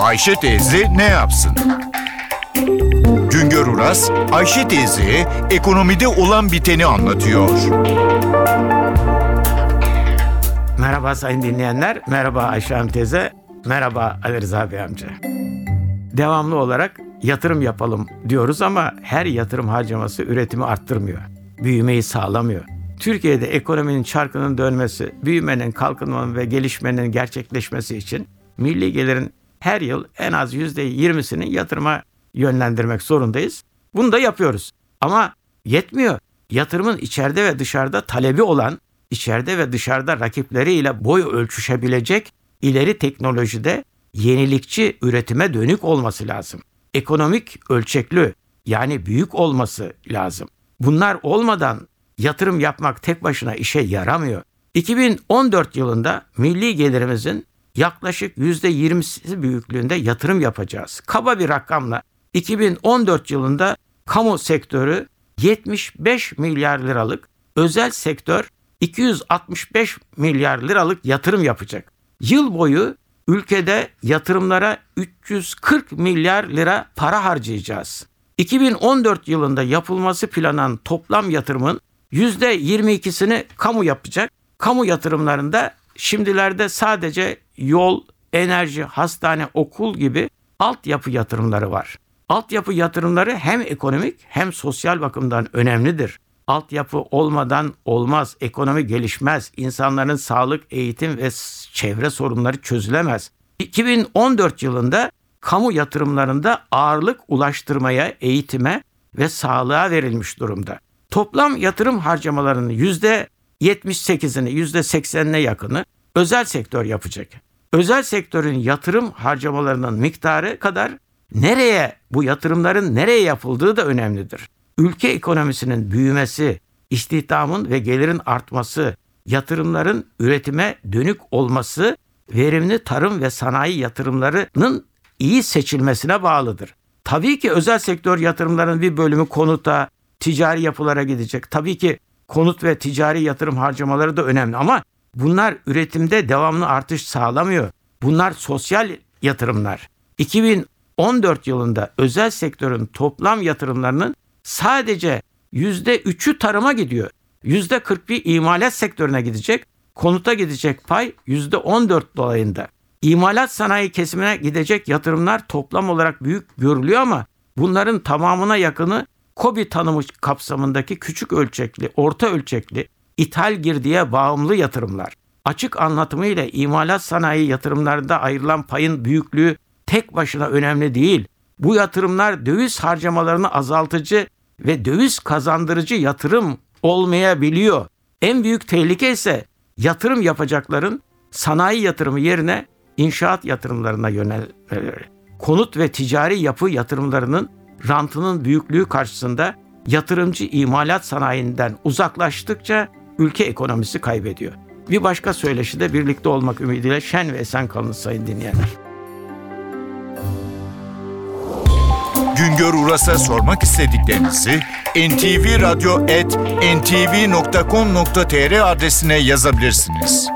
Ayşe teyze ne yapsın? Güngör Uras, Ayşe teyzeye ekonomide olan biteni anlatıyor. Merhaba sayın dinleyenler, merhaba Ayşe Hanım teyze, merhaba Ali Rıza Bey amca. Devamlı olarak yatırım yapalım diyoruz ama her yatırım harcaması üretimi arttırmıyor, büyümeyi sağlamıyor. Türkiye'de ekonominin çarkının dönmesi, büyümenin, kalkınmanın ve gelişmenin gerçekleşmesi için milli gelirin her yıl en az %20'sini yatırıma yönlendirmek zorundayız. Bunu da yapıyoruz. Ama yetmiyor. Yatırımın içeride ve dışarıda talebi olan, içeride ve dışarıda rakipleriyle boy ölçüşebilecek ileri teknolojide yenilikçi üretime dönük olması lazım. Ekonomik ölçeklü, yani büyük olması lazım. Bunlar olmadan yatırım yapmak tek başına işe yaramıyor. 2014 yılında milli gelirimizin yaklaşık %20'si büyüklüğünde yatırım yapacağız. Kaba bir rakamla 2014 yılında kamu sektörü 75 milyar liralık, özel sektör 265 milyar liralık yatırım yapacak. Yıl boyu ülkede yatırımlara 340 milyar lira para harcayacağız. 2014 yılında yapılması planlanan toplam yatırımın %22'sini kamu yapacak. Kamu yatırımlarında şimdilerde sadece yol, enerji, hastane, okul gibi altyapı yatırımları var. Altyapı yatırımları hem ekonomik hem sosyal bakımdan önemlidir. Altyapı olmadan olmaz, ekonomi gelişmez, insanların sağlık, eğitim ve çevre sorunları çözülemez. 2014 yılında kamu yatırımlarında ağırlık ulaştırmaya, eğitime ve sağlığa verilmiş durumda. Toplam yatırım harcamalarının %78'ini, %80'ine yakını özel sektör yapacak. Özel sektörün yatırım harcamalarının miktarı kadar bu yatırımların nereye yapıldığı da önemlidir. Ülke ekonomisinin büyümesi, istihdamın ve gelirin artması, yatırımların üretime dönük olması, verimli tarım ve sanayi yatırımlarının iyi seçilmesine bağlıdır. Tabii ki özel sektör yatırımlarının bir bölümü konuta, ticari yapılara gidecek. Tabii ki konut ve ticari yatırım harcamaları da önemli ama bunlar üretimde devamlı artış sağlamıyor. Bunlar sosyal yatırımlar. 2014 yılında özel sektörün toplam yatırımlarının sadece %3'ü tarıma gidiyor. %41 imalat sektörüne gidecek. Konuta gidecek pay %14 dolayında. İmalat sanayi kesimine gidecek yatırımlar toplam olarak büyük görülüyor ama bunların tamamına yakını KOBİ tanımı kapsamındaki küçük ölçekli, orta ölçekli, ithal girdiye bağımlı yatırımlar. Açık anlatımıyla imalat sanayi yatırımlarında ayrılan payın büyüklüğü tek başına önemli değil. Bu yatırımlar döviz harcamalarını azaltıcı ve döviz kazandırıcı yatırım olmayabiliyor. En büyük tehlike ise yatırım yapacakların sanayi yatırımı yerine inşaat yatırımlarına yönelmeleri. Konut ve ticari yapı yatırımlarının rantının büyüklüğü karşısında yatırımcı imalat sanayinden uzaklaştıkça ülke ekonomisi kaybediyor. Bir başka söyleşide birlikte olmak ümidiyle şen ve esen kalın sayın dinleyenler. Güngör Uras'a sormak istediklerinizi ntvradyo.com.tr adresine yazabilirsiniz.